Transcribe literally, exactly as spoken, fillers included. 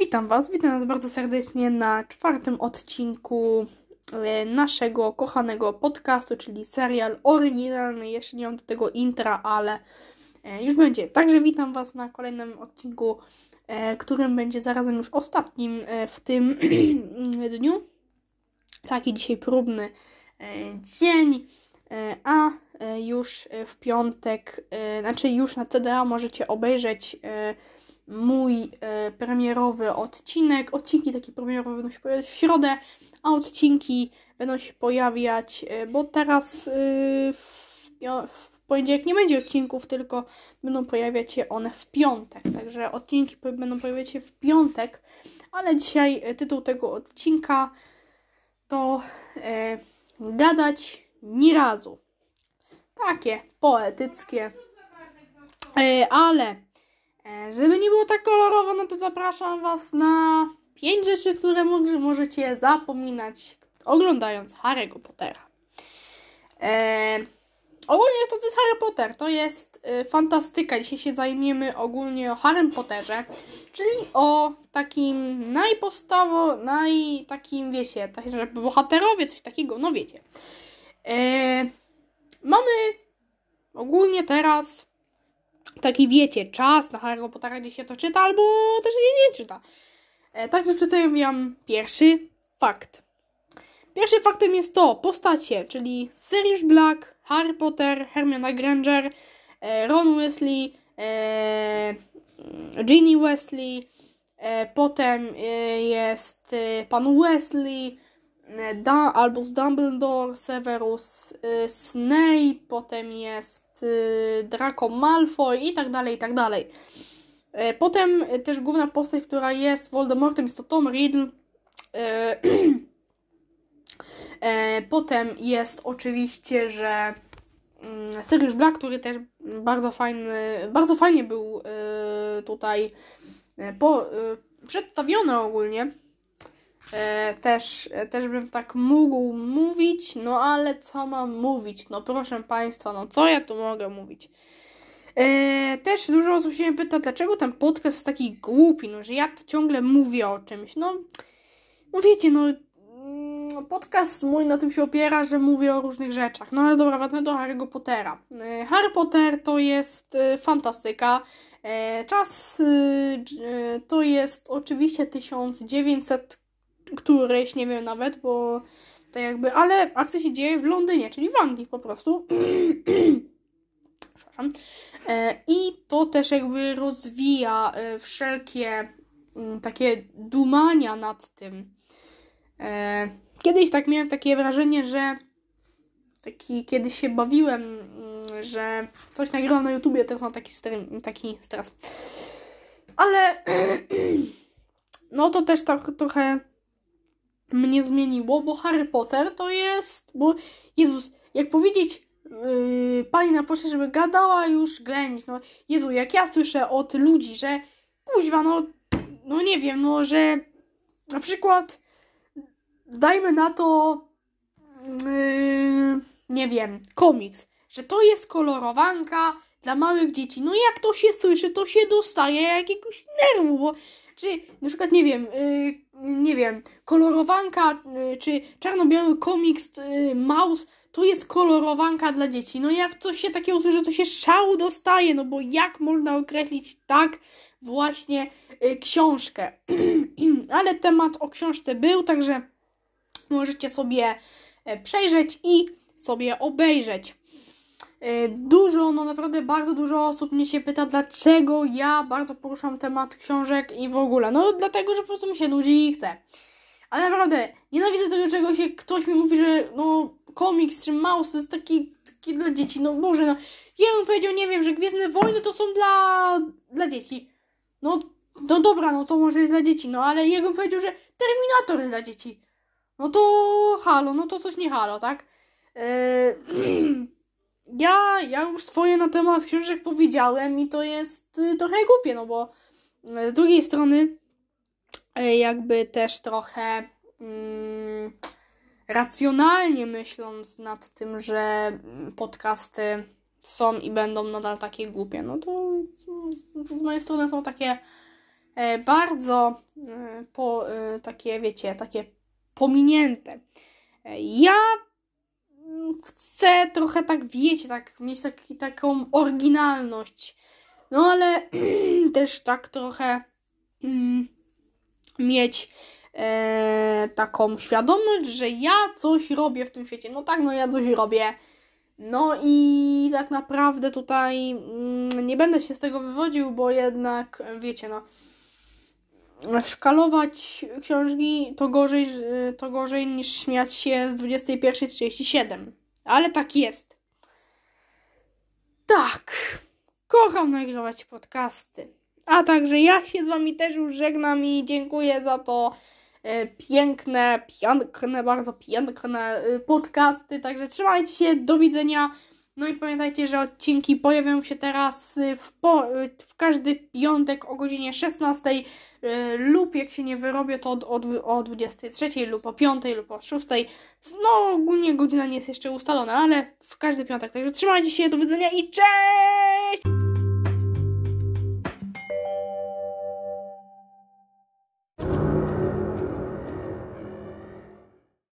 Witam Was, witam Was bardzo serdecznie na czwartym odcinku naszego kochanego podcastu, czyli serial oryginalny, jeszcze nie mam do tego intra, ale już będzie. Także witam Was na kolejnym odcinku, którym będzie zarazem już ostatnim w tym dniu. Taki dzisiaj próbny dzień, a już w piątek, znaczy już na C D A możecie obejrzeć mój e, premierowy odcinek. Odcinki takie premierowe będą się pojawiać w środę, a odcinki będą się pojawiać, e, bo teraz e, w, w poniedziałek nie będzie odcinków, tylko będą pojawiać się one w piątek. Także odcinki będą pojawiać się w piątek, ale dzisiaj e, tytuł tego odcinka to e, gadać ni razu. Takie poetyckie, e, ale... Żeby nie było tak kolorowo, no to zapraszam Was na pięć rzeczy, które możecie zapominać, oglądając Harry'ego Pottera. Eee, ogólnie to jest Harry Potter, to jest e, fantastyka. Dzisiaj się zajmiemy ogólnie o Harrym Potterze, czyli o takim najpostawo, naj takim, wiecie, tak, że bohaterowie, coś takiego, no wiecie. Eee, mamy ogólnie teraz... Taki, wiecie, czas na Harry'ego Pottera, gdzie się to czyta, albo też nie, nie czyta. E, także przedstawiam wam pierwszy fakt. Pierwszym faktem jest to, postacie, czyli Sirius Black, Harry Potter, Hermiona Granger, e, Ron Weasley, e, Ginny Weasley, e, potem e, jest e, pan Weasley, e, da, Albus Dumbledore, Severus e, Snape, potem jest Draco Malfoy i tak dalej, i tak dalej. Potem też główna postać, która jest Voldemortem, jest to Tom Riddle. Potem jest oczywiście, że Sirius Black, który też bardzo fajny, bardzo fajnie był tutaj po, przedstawiony ogólnie. E, też, też bym tak mógł mówić, no ale co mam mówić? No proszę Państwa, no co ja tu mogę mówić? E, też dużo osób się pyta, dlaczego ten podcast jest taki głupi, no że ja ciągle mówię o czymś. No, no wiecie, no podcast mój na tym się opiera, że mówię o różnych rzeczach. No ale dobra, wracamy do Harry'ego Pottera. E, Harry Potter to jest e, fantastyka. E, czas e, to jest oczywiście tysiąc dziewięćset któreś, nie wiem nawet, bo tak jakby, ale akcja się dzieje w Londynie, czyli w Anglii po prostu. Przepraszam. E, I to też jakby rozwija e, wszelkie m, takie dumania nad tym. E, kiedyś tak miałem takie wrażenie, że taki, kiedy się bawiłem, m, że coś nagrywam na YouTubie, teraz mam taki, taki stres. Ale no to też tak trochę mnie zmieniło, bo Harry Potter to jest, bo Jezus, jak powiedzieć yy, pani na poczcie, żeby gadała już ględź, no Jezu, jak ja słyszę od ludzi, że kuźwa, no, no nie wiem, no, że na przykład dajmy na to yy, nie wiem, komiks, że to jest kolorowanka dla małych dzieci, no jak to się słyszy, to się dostaje jakiegoś nerwu, bo czy na przykład, nie wiem, yy, nie wiem, kolorowanka, yy, czy czarno-biały komiks yy, Maus, to jest kolorowanka dla dzieci. No jak coś się takiego usłyszy, to się szału dostaje, no bo jak można określić tak właśnie yy, książkę. Ale temat o książce był, także możecie sobie przejrzeć i sobie obejrzeć. Dużo, no naprawdę bardzo dużo osób mnie się pyta, dlaczego ja bardzo poruszam temat książek i w ogóle. No dlatego, że po prostu mi się nudzi i chce. Ale naprawdę, nienawidzę tego, czego się ktoś mi mówi, że no komiks czy Maus to jest taki, taki dla dzieci. No Boże, no ja bym powiedział, nie wiem, że Gwiezdne Wojny to są dla, dla dzieci. No, no dobra, no to może jest dla dzieci, no ale ja bym powiedział, że Terminator jest dla dzieci. No to halo, no to coś nie halo, tak? Eee... Ja, ja już swoje na temat książek powiedziałem i to jest y, trochę głupie, no bo y, z drugiej strony y, jakby też trochę y, racjonalnie myśląc nad tym, że y, podcasty są i będą nadal takie głupie, no to y, z mojej strony są takie bardzo po, takie, wiecie, takie pominięte. Ja chcę trochę tak, wiecie, tak mieć taki, taką oryginalność, no ale też tak trochę mm, mieć e, taką świadomość, że ja coś robię w tym świecie. No tak, no ja coś robię. No i tak naprawdę tutaj mm, nie będę się z tego wywodził, bo jednak, wiecie, no szkalować książki to gorzej, to gorzej niż śmiać się z dwudziestej pierwszej trzydzieści siedem. Ale tak jest. Tak. Kocham nagrywać podcasty. A także ja się z wami też już żegnam i dziękuję za to piękne, piękne, bardzo piękne podcasty. Także trzymajcie się, do widzenia. No i pamiętajcie, że odcinki pojawią się teraz w, po, w każdy piątek o godzinie szesnastej lub jak się nie wyrobię, to od, od, o dwudziestej trzeciej lub o piątej lub o szóstej. No ogólnie godzina nie jest jeszcze ustalona, ale w każdy piątek. Także trzymajcie się, do widzenia i cześć!